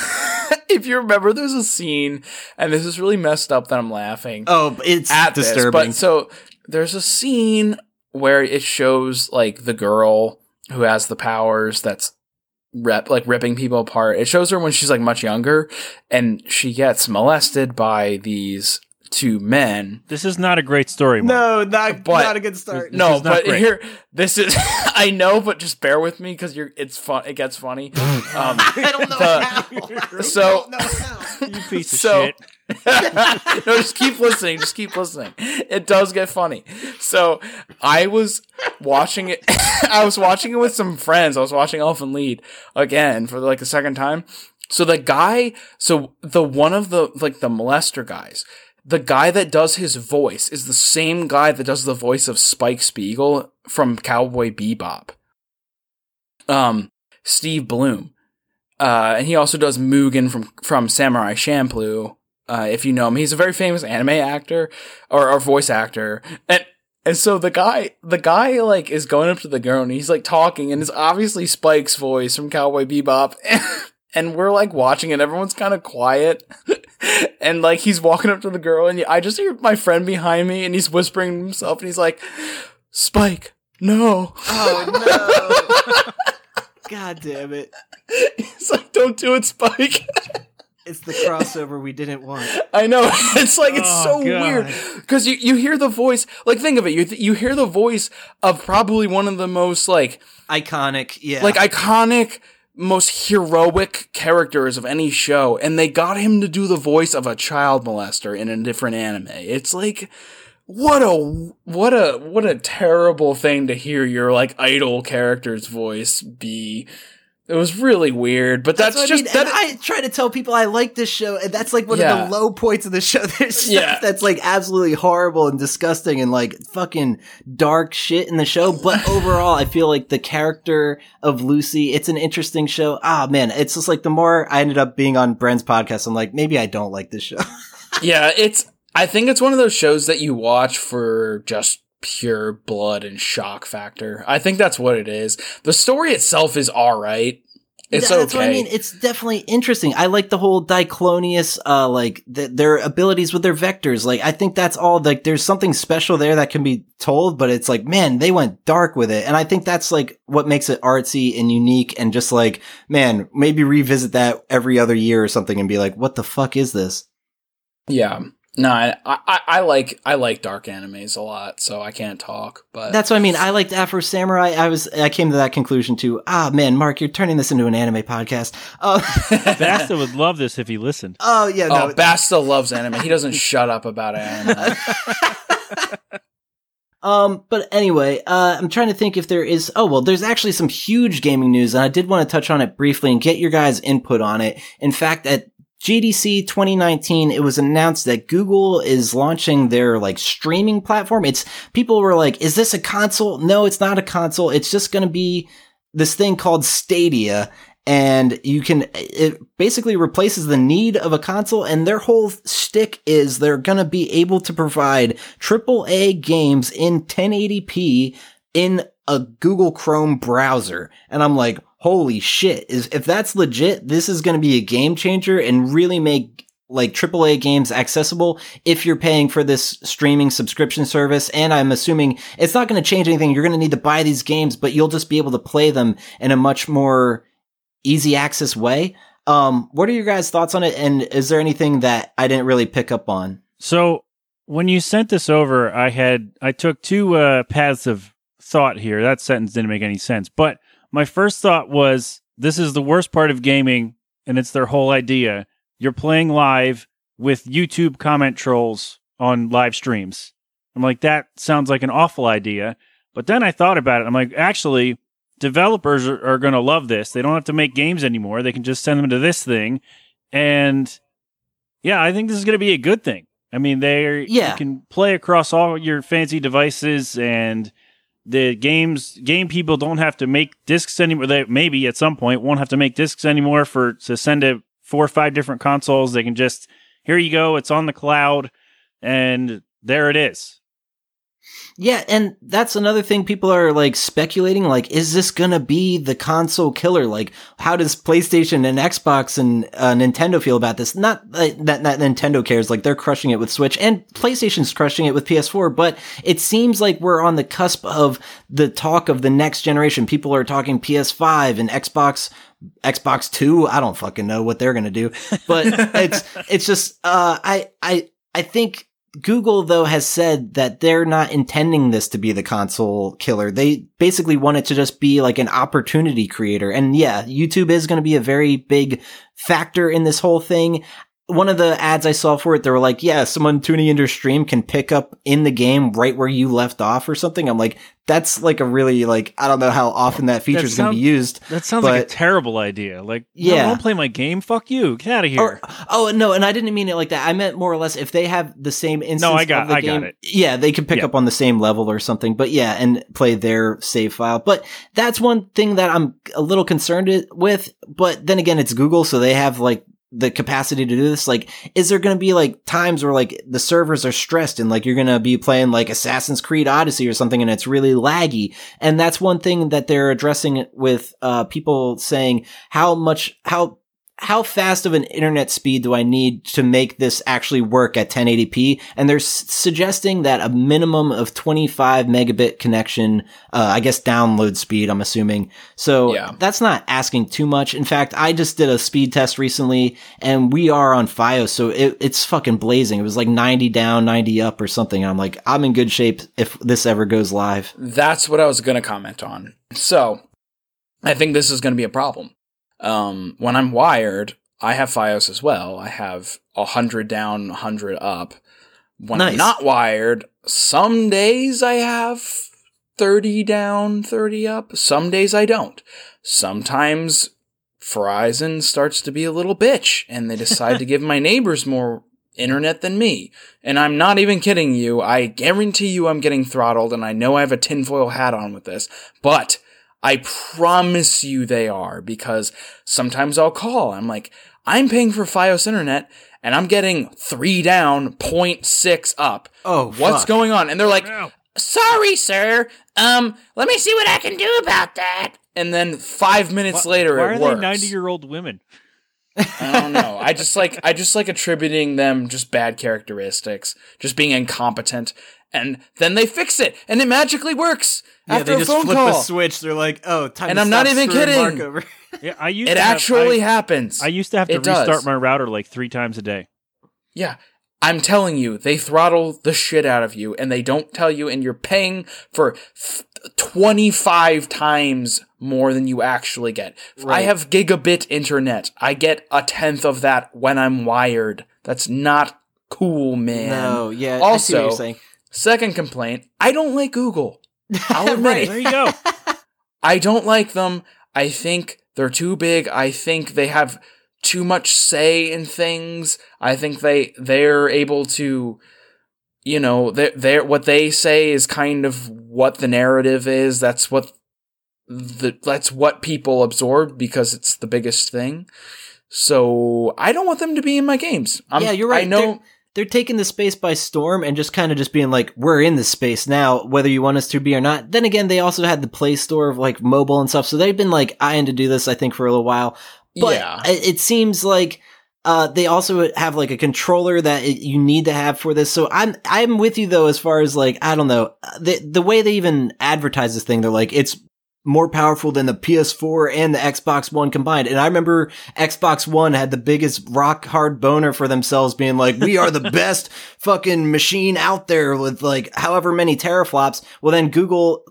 if you remember, there's a scene, and this is really messed up that I'm laughing. Oh, it's at disturbing. This, but so there's a scene where it shows like the girl who has the powers that's rep like ripping people apart. It shows her when she's like much younger, and she gets molested by these two men. This is not a great story, Mark. No, not but, not a good start. No, but great. Here, this is. I know, but just bear with me because you're. It's fun. It gets funny. Um, I don't know the, how. So, I don't know how. You piece of so, shit. No, just keep listening. Just keep listening. It does get funny. So I was watching it. I was watching it with some friends. I was watching Elfen Lied again for like the second time. So the guy. So the one of the like the molester guys. The guy that does his voice is the same guy that does the voice of Spike Spiegel from Cowboy Bebop. Um, Steve Bloom. Uh, and he also does Mugen from, from Samurai Champloo. Uh, if you know him, he's a very famous anime actor or, or voice actor. And, and so the guy, the guy like is going up to the girl and he's like talking, and it's obviously Spike's voice from Cowboy Bebop. And we're like watching it. Everyone's kind of quiet. And like he's walking up to the girl, and I just hear my friend behind me, and he's whispering to himself, and he's like, "Spike, no, oh no, god damn it!" He's like, "Don't do it, Spike." It's the crossover we didn't want. I know. It's like it's oh, so god. weird because you you hear the voice. Like think of it. You th- you hear the voice of probably one of the most like iconic, yeah, like iconic. most heroic characters of any show, and they got him to do the voice of a child molester in a different anime. It's like, what a what a what a terrible thing to hear your like idol character's voice be. It was really weird, but that's, that's just I mean. that. It, I try to tell people I like this show, and that's like one yeah. of the low points of the show. There's stuff yeah. that's like absolutely horrible and disgusting and like fucking dark shit in the show. But overall, I feel like the character of Lucy, it's an interesting show. Ah, man, it's just like the more I ended up being on Bren's podcast, I'm like, maybe I don't like this show. Yeah, it's. I think it's one of those shows that you watch for just pure blood and shock factor. I think that's what it is. The story itself is all right. It's yeah, that's okay. What I mean, it's definitely interesting. I like the whole Diclonius, uh, like the, their abilities with their vectors. Like, I think that's all. Like, there's something special there that can be told, but it's like, man, they went dark with it, and I think that's like what makes it artsy and unique. And just like, man, maybe revisit that every other year or something, and be like, what the fuck is this? Yeah. No, I, I I like I like dark animes a lot, so I can't talk. But that's what I mean. I liked Afro Samurai. I was I came to that conclusion too. Ah, man, Mark, you're turning this into an anime podcast. Uh, Basta would love this if he listened. Oh yeah, no. Oh, Basta loves anime. He doesn't shut up about anime. Um, but anyway, uh, I'm trying to think if there is, oh, well, there's actually some huge gaming news, and I did want to touch on it briefly and get your guys' input on it. In fact, at G D C twenty nineteen, it was announced that Google is launching their like streaming platform. It's people were like, is this a console? No, it's not a console. It's just going to be this thing called Stadia. And you can, it basically replaces the need of a console, and their whole shtick is they're going to be able to provide triple A games in ten eighty p in a Google Chrome browser. And I'm like, holy shit, is if that's legit, this is going to be a game changer and really make like triple A games accessible if you're paying for this streaming subscription service. And I'm assuming it's not going to change anything. You're going to need to buy these games, but you'll just be able to play them in a much more easy access way. Um, what are your guys' thoughts on it? And is there anything that I didn't really pick up on? So when you sent this over, I had, I took two uh, paths of thought here. That sentence didn't make any sense. But my first thought was, this is the worst part of gaming, and it's their whole idea. You're playing live with YouTube comment trolls on live streams. I'm like, that sounds like an awful idea. But then I thought about it. I'm like, actually, developers are, are going to love this. They don't have to make games anymore. They can just send them to this thing. And yeah, I think this is going to be a good thing. I mean, they yeah. you can play across all your fancy devices, and the games game people don't have to make discs anymore. They maybe at some point won't have to make discs anymore for to send to four or five different consoles. They can just, here you go, it's on the cloud, and there it is. Yeah, and that's another thing people are like speculating, like, is this gonna be the console killer? Like, how does PlayStation and Xbox and uh, Nintendo feel about this? Not uh, that, that Nintendo cares, like, they're crushing it with Switch, and PlayStation's crushing it with P S four, but it seems like we're on the cusp of the talk of the next generation. People are talking P S five and Xbox Xbox two. I don't fucking know what they're gonna do, but it's it's just uh I I I think Google, though, has said that they're not intending this to be the console killer. They basically want it to just be like an opportunity creator. And yeah, YouTube is going to be a very big factor in this whole thing. One of the ads I saw for it, they were like, yeah, someone tuning into your stream can pick up in the game right where you left off or something. I'm like, that's like a really, like, I don't know how often that feature is going to be used. That sounds but, like a terrible idea. Like, yeah, no, I won't play my game. Fuck you. Get out of here. Or, oh, no. And I didn't mean it like that. I meant more or less if they have the same instance no, I got, of the I game. Got it. Yeah, they can pick yeah. up on the same level or something. But yeah, and play their save file. But that's one thing that I'm a little concerned with. But then again, it's Google, so they have like the capacity to do this. Like, is there going to be like times where like the servers are stressed and like you're going to be playing like Assassin's Creed Odyssey or something and it's really laggy? And that's one thing that they're addressing with uh people saying, how much how how fast of an internet speed do I need to make this actually work at ten eighty p? And they're s- suggesting that a minimum of twenty-five megabit connection, uh I guess download speed, I'm assuming. So yeah. that's not asking too much. In fact, I just did a speed test recently, and we are on Fios, so it, it's fucking blazing. It was like ninety down, ninety up or something. And I'm like, I'm in good shape if this ever goes live. That's what I was going to comment on. So I think this is going to be a problem. Um, when I'm wired, I have Fios as well. I have one hundred down, one hundred up. When nice. I'm not wired, some days I have thirty down, thirty up. Some days I don't. Sometimes Verizon starts to be a little bitch, and they decide to give my neighbors more internet than me. And I'm not even kidding you. I guarantee you I'm getting throttled, and I know I have a tinfoil hat on with this, but I promise you they are, because sometimes I'll call. I'm like, I'm paying for Fios internet and I'm getting three down, zero point six up. Oh, what's fuck. going on? And they're like, oh, no. sorry, sir. Um, let me see what I can do about that. And then five minutes Wh- later, why it works. Why are they ninety year old women? I don't know. I just like, I just like attributing them just bad characteristics, just being incompetent. And then they fix it, and it magically works. Yeah, after they a just phone flip call. a switch. They're like, "Oh, time." And to I'm stop not even kidding. Over. Yeah, I used it to have, actually I, happens. I used to have to it restart does. my router like three times a day. Yeah, I'm telling you, they throttle the shit out of you, and they don't tell you, and you're paying for twenty-five times more than you actually get. Right. I have gigabit internet. I get a tenth of that when I'm wired. That's not cool, man. No, yeah. Also, I see what you're saying. Second complaint, I don't like Google. I'll admit right, it. There you go. I don't like them. I think they're too big. I think they have too much say in things. I think they, they're able to, you know, they're, they're, what they say is kind of what the narrative is. That's what the, that's what people absorb because it's the biggest thing. So I don't want them to be in my games. I'm, yeah, you're right. I know. They're- They're taking the space by storm and just kind of just being like, we're in this space now, whether you want us to be or not. Then again, they also had the Play Store of like mobile and stuff. So they've been like eyeing to do this, I think, for a little while. But yeah. it seems like uh, they also have like a controller that it, you need to have for this. So I'm, I'm with you though, as far as like, I don't know, the, the way they even advertise this thing, they're like, it's more powerful than the P S four and the Xbox One combined. And I remember Xbox One had the biggest rock hard boner for themselves being like, we are the best fucking machine out there with like however many teraflops. Well, then Google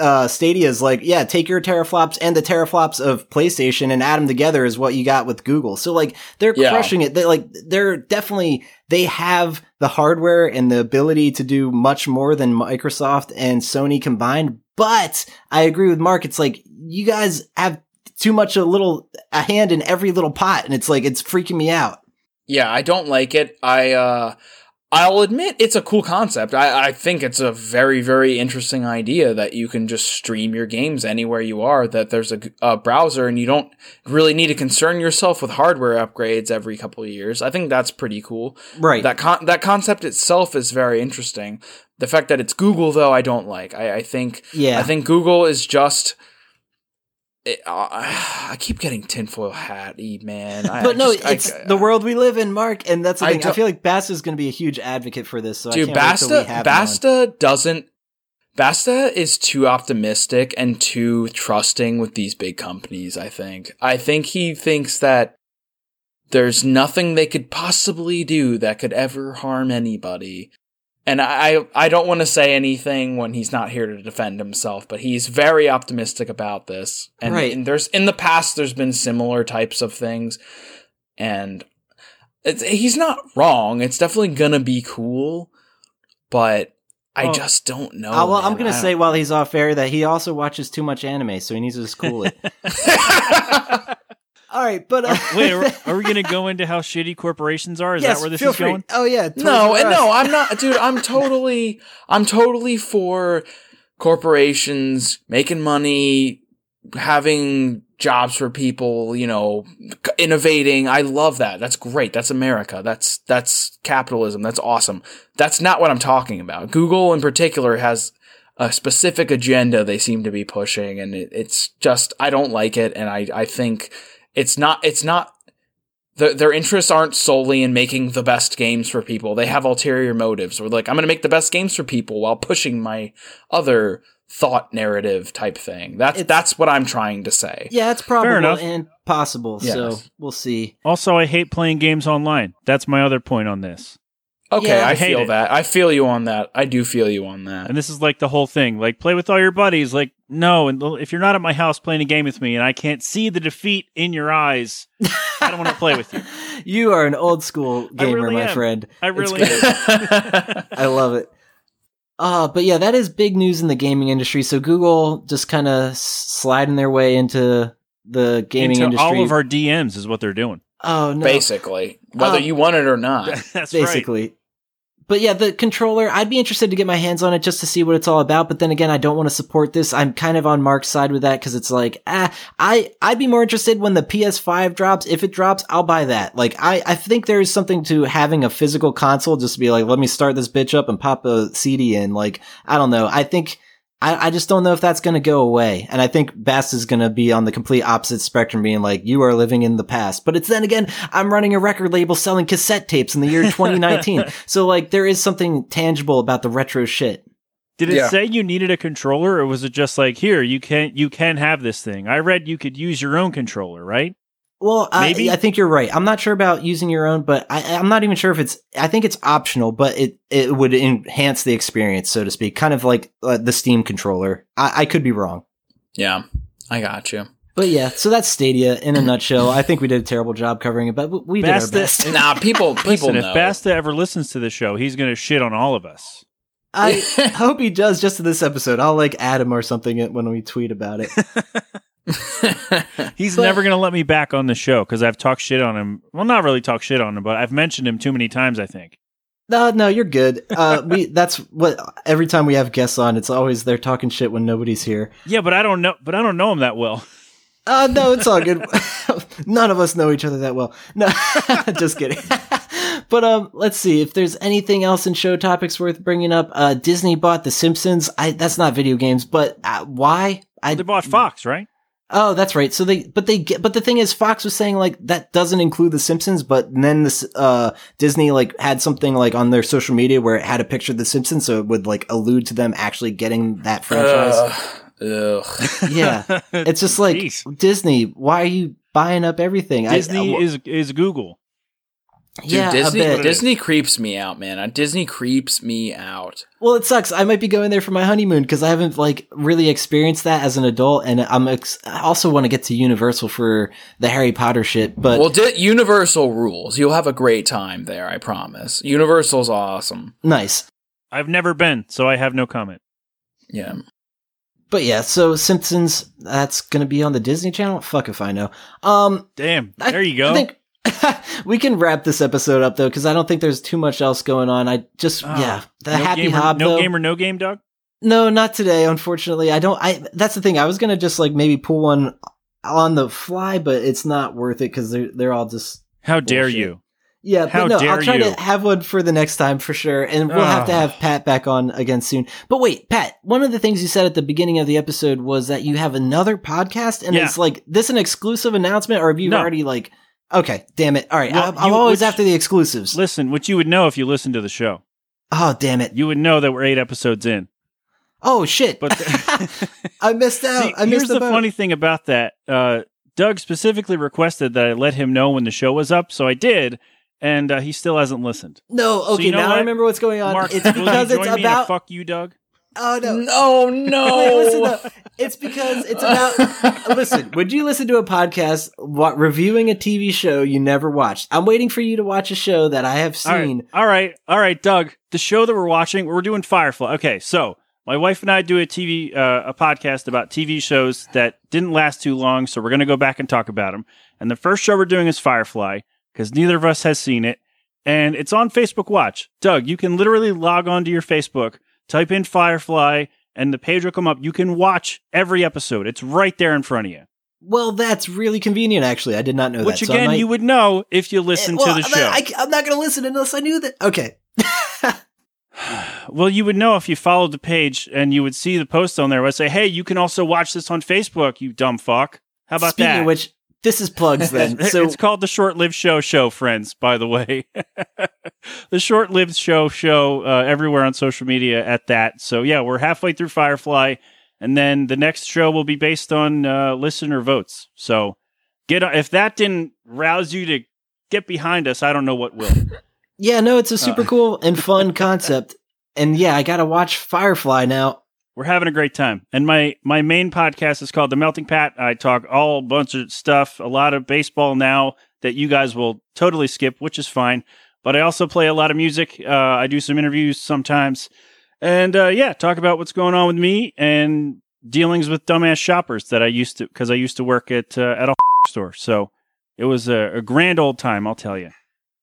uh, Stadia is like, yeah, take your teraflops and the teraflops of PlayStation and add them together is what you got with Google. So like they're yeah. crushing it. They like, they're definitely, they have the hardware and the ability to do much more than Microsoft and Sony combined. But I agree with Mark. It's like you guys have too much a little a hand in every little pot, and it's like it's freaking me out. Yeah, I don't like it. I uh, I'll admit it's a cool concept. I, I think it's a very very interesting idea that you can just stream your games anywhere you are. That there's a, a browser, and you don't really need to concern yourself with hardware upgrades every couple of years. I think that's pretty cool. Right. That con- that concept itself is very interesting. The fact that it's Google, though, I don't like. I, I think yeah. I think Google is just... It, uh, I keep getting tinfoil hat-y, man. I, but I no, just, it's I, the world we live in, Mark, and that's the I thing. I feel like Basta's going to be a huge advocate for this, so dude, I can't Basta, wait till we have Basta doesn't... Basta is too optimistic and too trusting with these big companies, I think. I think he thinks that there's nothing they could possibly do that could ever harm anybody. And I, I don't want to say anything when he's not here to defend himself, but he's very optimistic about this. And, right. and there's in the past, there's been similar types of things. And it's, he's not wrong. It's definitely going to be cool. But well, I just don't know. I, well, I'm going to say while he's off air that he also watches too much anime, so he needs to just cool it. All right, but uh, wait, are, are we going to go into how shitty corporations are? Is yes, that where this is free. going? Oh yeah, no, and no, I'm not, dude. I'm totally, I'm totally for corporations making money, having jobs for people, you know, innovating. I love that. That's great. That's America. That's that's capitalism. That's awesome. That's not what I'm talking about. Google, in particular, has a specific agenda they seem to be pushing, and it, it's just I don't like it, and I I think. It's not, it's not, the, their interests aren't solely in making the best games for people. They have ulterior motives. We're like, I'm going to make the best games for people while pushing my other thought narrative type thing. That's, it's, that's what I'm trying to say. Yeah, it's probable and possible. Yes. So we'll see. Also, I hate playing games online. That's my other point on this. Okay, yeah, I, I feel it. that. I feel you on that. I do feel you on that. And this is like the whole thing. Like, play with all your buddies. Like, no, and if you're not at my house playing a game with me and I can't see the defeat in your eyes, I don't want to play with you. You are an old school gamer, really my am. friend. I really am. I love it. Uh, but yeah, that is big news in the gaming industry. So Google just kind of sliding their way into the gaming into industry. All of our D Ms is what they're doing. Oh, no. Basically. Whether um, you want it or not. That's Basically. Right. But yeah, the controller, I'd be interested to get my hands on it just to see what it's all about. But then again, I don't want to support this. I'm kind of on Mark's side with that because it's like, ah, I, I'd be more interested when the P S five drops. If it drops, I'll buy that. Like, I, I think there is something to having a physical console just to be like, let me start this bitch up and pop a C D in. Like, I don't know. I think, I, I just don't know if that's going to go away. And I think Bass is going to be on the complete opposite spectrum being like, you are living in the past. But it's then again, I'm running a record label selling cassette tapes in the year twenty nineteen. So like there is something tangible about the retro shit. Did it yeah. say you needed a controller or was it just like, here, you can you can have this thing? I read you could use your own controller, right? Well, Maybe? I, I think you're right. I'm not sure about using your own, but I, I'm not even sure if it's, I think it's optional, but it, it would enhance the experience, so to speak, kind of like uh, the Steam controller. I, I could be wrong. Yeah, I got you. But yeah, so that's Stadia in a nutshell. I think we did a terrible job covering it, but we Basta, did our best. Nah, people, people Listen, know. If Basta ever listens to this show, he's going to shit on all of us. I hope he does just to this episode. I'll like add him or something when we tweet about it. He's but, never going to let me back on the show because I've talked shit on him. Well, not really talked shit on him, but I've mentioned him too many times, I think. No, no, you're good. Uh, we That's what every time we have guests on, it's always they're talking shit when nobody's here. Yeah, but I don't know, but I don't know him that well. Uh, no, it's all good. None of us know each other that well. No, just kidding. But um, let's see if there's anything else in show topics worth bringing up. Uh, Disney bought The Simpsons. I, that's not video games, but uh, why? I, they bought Fox, right? Oh, that's right. So they, but they, but the thing is, Fox was saying like that doesn't include The Simpsons, but then this, uh, Disney like had something like on their social media where it had a picture of The Simpsons, so it would like allude to them actually getting that franchise. Uh, Ugh. Yeah. It's just like, jeez. Disney, why are you buying up everything? Disney I, I, well, is is Google. Dude, yeah, Disney, a bit. Disney creeps me out, man. Disney creeps me out. Well, it sucks. I might be going there for my honeymoon because I haven't like really experienced that as an adult, and I'm ex- I also want to get to Universal for the Harry Potter shit. But well, di- Universal rules. You'll have a great time there, I promise. Universal's awesome. Nice. I've never been, so I have no comment. Yeah. But yeah, so Simpsons, that's going to be on the Disney Channel? Fuck if I know. Um, Damn, there I, you go. I think we can wrap this episode up, though, because I don't think there's too much else going on. I just, uh, yeah, the no happy gamer, hob, No though, game or no game, dog? No, not today, unfortunately. I don't, I, that's the thing. I was going to just, like, maybe pull one on the fly, but it's not worth it, because they're, they're all just How bullshit. Dare you? Yeah, How but no, I'll try you? to have one for the next time, for sure, and we'll oh. have to have Pat back on again soon. But wait, Pat, one of the things you said at the beginning of the episode was that you have another podcast, and yeah. it's like, this an exclusive announcement, or have you no. already, like... Okay, damn it. All right, well, I'm, I'm you, always which, after the exclusives. Listen, which you would know if you listened to the show. Oh, damn it. You would know that we're eight episodes in. Oh, shit. But the- I missed out. See, I missed here's the, the funny thing about that. Uh, Doug specifically requested that I let him know when the show was up, so I did, and uh, he still hasn't listened. No, okay, so you know now what? I remember what's going on. Mark, it's because it's about... Me to fuck you, Doug? Oh, no. No, no. Wait, listen, no. It's because it's about... Listen, would you listen to a podcast what, reviewing a T V show you never watched? I'm waiting for you to watch a show that I have seen. All right, all right, all right, Doug. The show that we're watching, we're doing Firefly. Okay, so my wife and I do a T V, uh, a podcast about T V shows that didn't last too long, so we're going to go back and talk about them. And the first show we're doing is Firefly, because neither of us has seen it. And it's on Facebook Watch. Doug, you can literally log on to your Facebook, type in Firefly, and the page will come up. You can watch every episode. It's right there in front of you. Well, that's really convenient, actually. I did not know Which that. Which, again, so might... you would know if you listened well, to the I'm show. Not, I, I'm not going to listen unless I knew that. Okay. Well, you would know if you followed the page, and you would see the post on there where I say, hey, you can also watch this on Facebook, you dumb fuck. How about Speaking that? Speaking of which... This is plugs then. So it's called The Short-Lived Show Show, friends, by the way. The Short-Lived Show Show uh, everywhere on social media at that. So yeah, we're halfway through Firefly, and then the next show will be based on uh, listener votes. So get on, if that didn't rouse you to get behind us, I don't know what will. Yeah, no, it's a super uh. cool and fun concept. And yeah, I got to watch Firefly now. We're having a great time. And my, my main podcast is called The Melting Pat. I talk all bunch of stuff, a lot of baseball now that you guys will totally skip, which is fine. But I also play a lot of music. Uh, I do some interviews sometimes. And uh, yeah, talk about what's going on with me and dealings with dumbass shoppers that I used to, because I used to work at uh, at a store. So it was a, a grand old time, I'll tell you.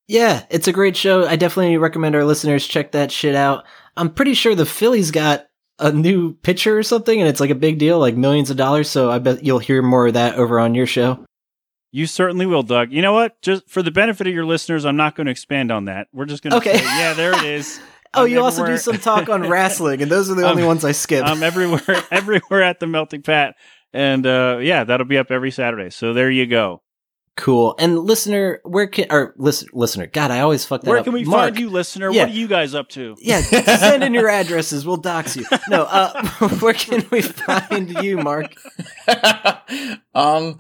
Yeah, it's a great show. I definitely recommend our listeners check that shit out. I'm pretty sure the Phillies got a new picture or something, and it's like a big deal, like millions of dollars, so I bet you'll hear more of that over on your show. You certainly will, Doug. You know what? Just for the benefit of your listeners, I'm not going to expand on that. We're just going to okay. say, yeah, there it is. Oh, I'm you everywhere. Also do some talk on wrestling, and those are the only um, ones I skip. I'm everywhere everywhere at The Melting Pat, and uh, yeah, that'll be up every Saturday, so there you go. Cool. And listener, where can or listen, listener? God, I always fuck that up. Where can we Mark, find you, listener? Yeah. What are you guys up to? Yeah, send in your addresses. We'll dox you. No, uh, where can we find you, Mark? um,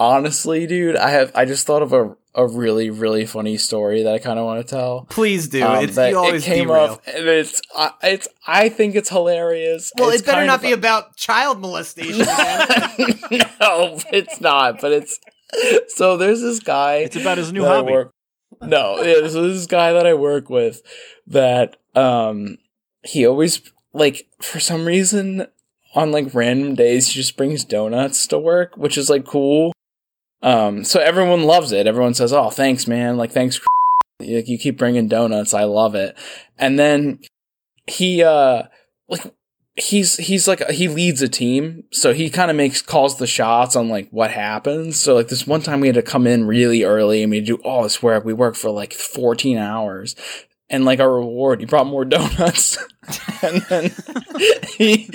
honestly, dude, I have I just thought of a a really really funny story that I kind of want to tell. Please do. Um, it's that you always it came derail. Up, and it's uh, it's I think it's hilarious. Well, it's it better not be fun. About child molestation. No, it's not. But it's. So there's this guy. It's about his new hobby. Work, no, yeah, so this guy that I work with that um, he always, like, for some reason, on, like, random days, he just brings donuts to work, which is, like, cool. Um, so everyone loves it. Everyone says, oh, thanks, man. Like, thanks. Like, you keep bringing donuts. I love it. And then he, uh, like... He's, he's like, he leads a team, so he kind of makes, calls the shots on, like, what happens. So, like, this one time we had to come in really early and we do all this work. We worked for, like, fourteen hours. And, like, our reward, he brought more donuts. And then he,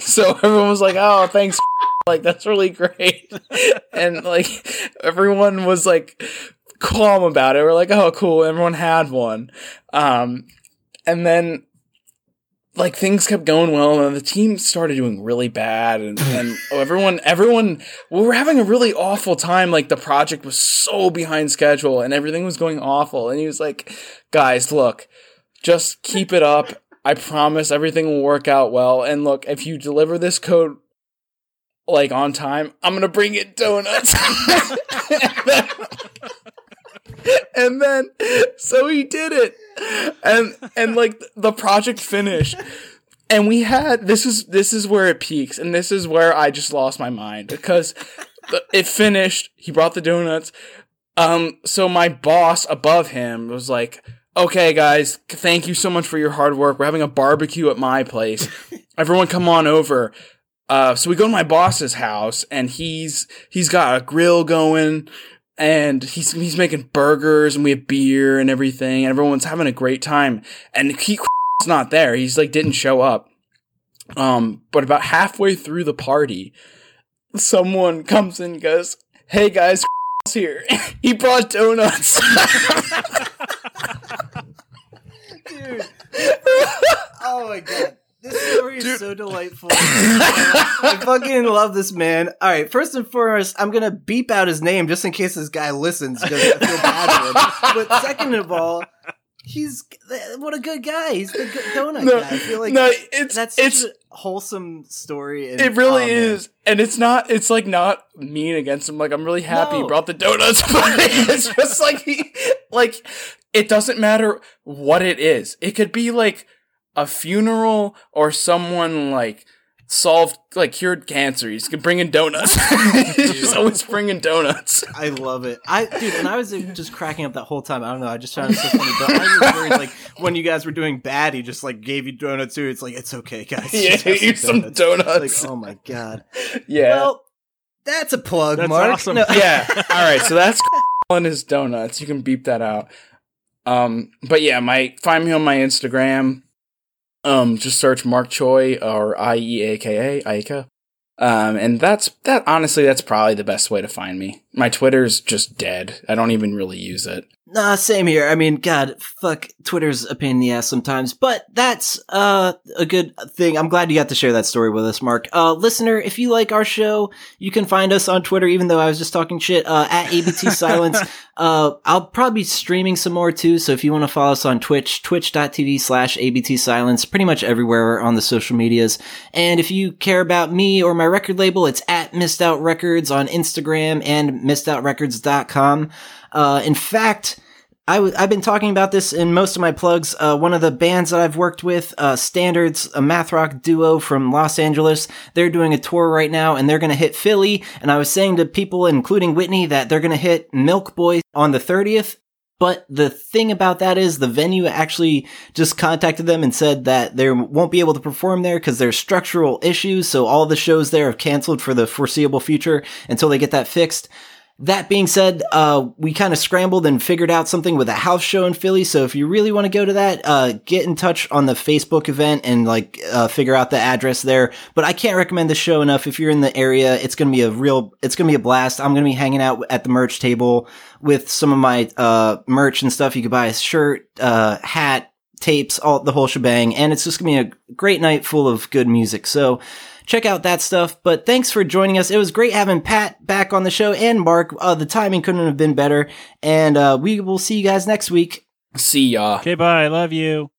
so everyone was like, oh, thanks. Like, that's really great. And, like, everyone was, like, calm about it. We're like, oh, cool. Everyone had one. Um, and then, like things kept going well, and the team started doing really bad, and, and oh, everyone, everyone, we were having a really awful time. Like, the project was so behind schedule, and everything was going awful. And he was like, "Guys, look, just keep it up. I promise everything will work out well. And look, if you deliver this code like on time, I'm gonna bring it donuts." And then, so he did it, and and like the project finished, and we had this is this is where it peaks, and this is where I just lost my mind, because it finished. He brought the donuts. Um, so my boss above him was like, "Okay, guys, thank you so much for your hard work. We're having a barbecue at my place. Everyone, come on over." Uh, so we go to my boss's house, and he's he's got a grill going. And he's he's making burgers, and we have beer and everything, and everyone's having a great time. And he's not there. He's like didn't show up. Um, but about halfway through the party, someone comes in and goes, "Hey guys, here. He brought donuts." Dude. Oh my god. This story is Dude. so delightful. I fucking love this man. All right, first and foremost, I'm going to beep out his name just in case this guy listens, because I feel bad for him. But second of all, he's what a good guy. He's the good donut no, guy. I feel like no, it's, that's such it's, a wholesome story. And, it really um, is. And it's not, it's like not mean against him. Like, I'm really happy no. he brought the donuts. But it's just like, he, like, it doesn't matter what it is. It could be like a funeral, or someone like solved, like cured cancer. He's bringing donuts. He's just always bringing donuts. I love it. I dude, and I was just cracking up that whole time. I don't know. I just found it so funny. But I was worried, like when you guys were doing bad, he just like gave you donuts too. It's like, it's okay, guys. Yeah, eat some donuts. donuts. Like, oh my god. Yeah. Well, that's a plug. That's Mark. Awesome. No. Yeah. All right. So that's on his donuts. You can beep that out. Um. But yeah, my find me on my Instagram. Um, just search Mark Choi or I E A K A, Aika. Um, and that's, that honestly, that's probably the best way to find me. My Twitter's just dead. I don't even really use it. Nah, same here. I mean, God, fuck, Twitter's a pain in the ass sometimes, but that's, uh, a good thing. I'm glad you got to share that story with us, Mark. Uh, listener, if you like our show, you can find us on Twitter, even though I was just talking shit, uh, at A B T Silence. Uh, I'll probably be streaming some more too. So if you want to follow us on Twitch, twitch.tv slash ABT Silence, pretty much everywhere on the social medias. And if you care about me or my record label, it's at Missed Out Records on Instagram and missed out records dot com. Uh, in fact, I w- I've been talking about this in most of my plugs. Uh, one of the bands that I've worked with, uh, Standards, a math rock duo from Los Angeles, they're doing a tour right now, and they're going to hit Philly. And I was saying to people, including Whitney, that they're going to hit Milk Boy on the thirtieth. But the thing about that is the venue actually just contacted them and said that they won't be able to perform there because there's structural issues. So all the shows there have canceled for the foreseeable future until they get that fixed. That being said, uh, we kind of scrambled and figured out something with a house show in Philly. So if you really want to go to that, uh, get in touch on the Facebook event and like, uh, figure out the address there. But I can't recommend the show enough. If you're in the area, it's going to be a real, it's going to be a blast. I'm going to be hanging out at the merch table with some of my, uh, merch and stuff. You could buy a shirt, uh, hat, tapes, all the whole shebang. And it's just going to be a great night full of good music. So check out that stuff. But thanks for joining us. It was great having Pat back on the show, and Mark. Uh, the timing couldn't have been better. And uh, we will see you guys next week. See ya. Okay, bye. Love you.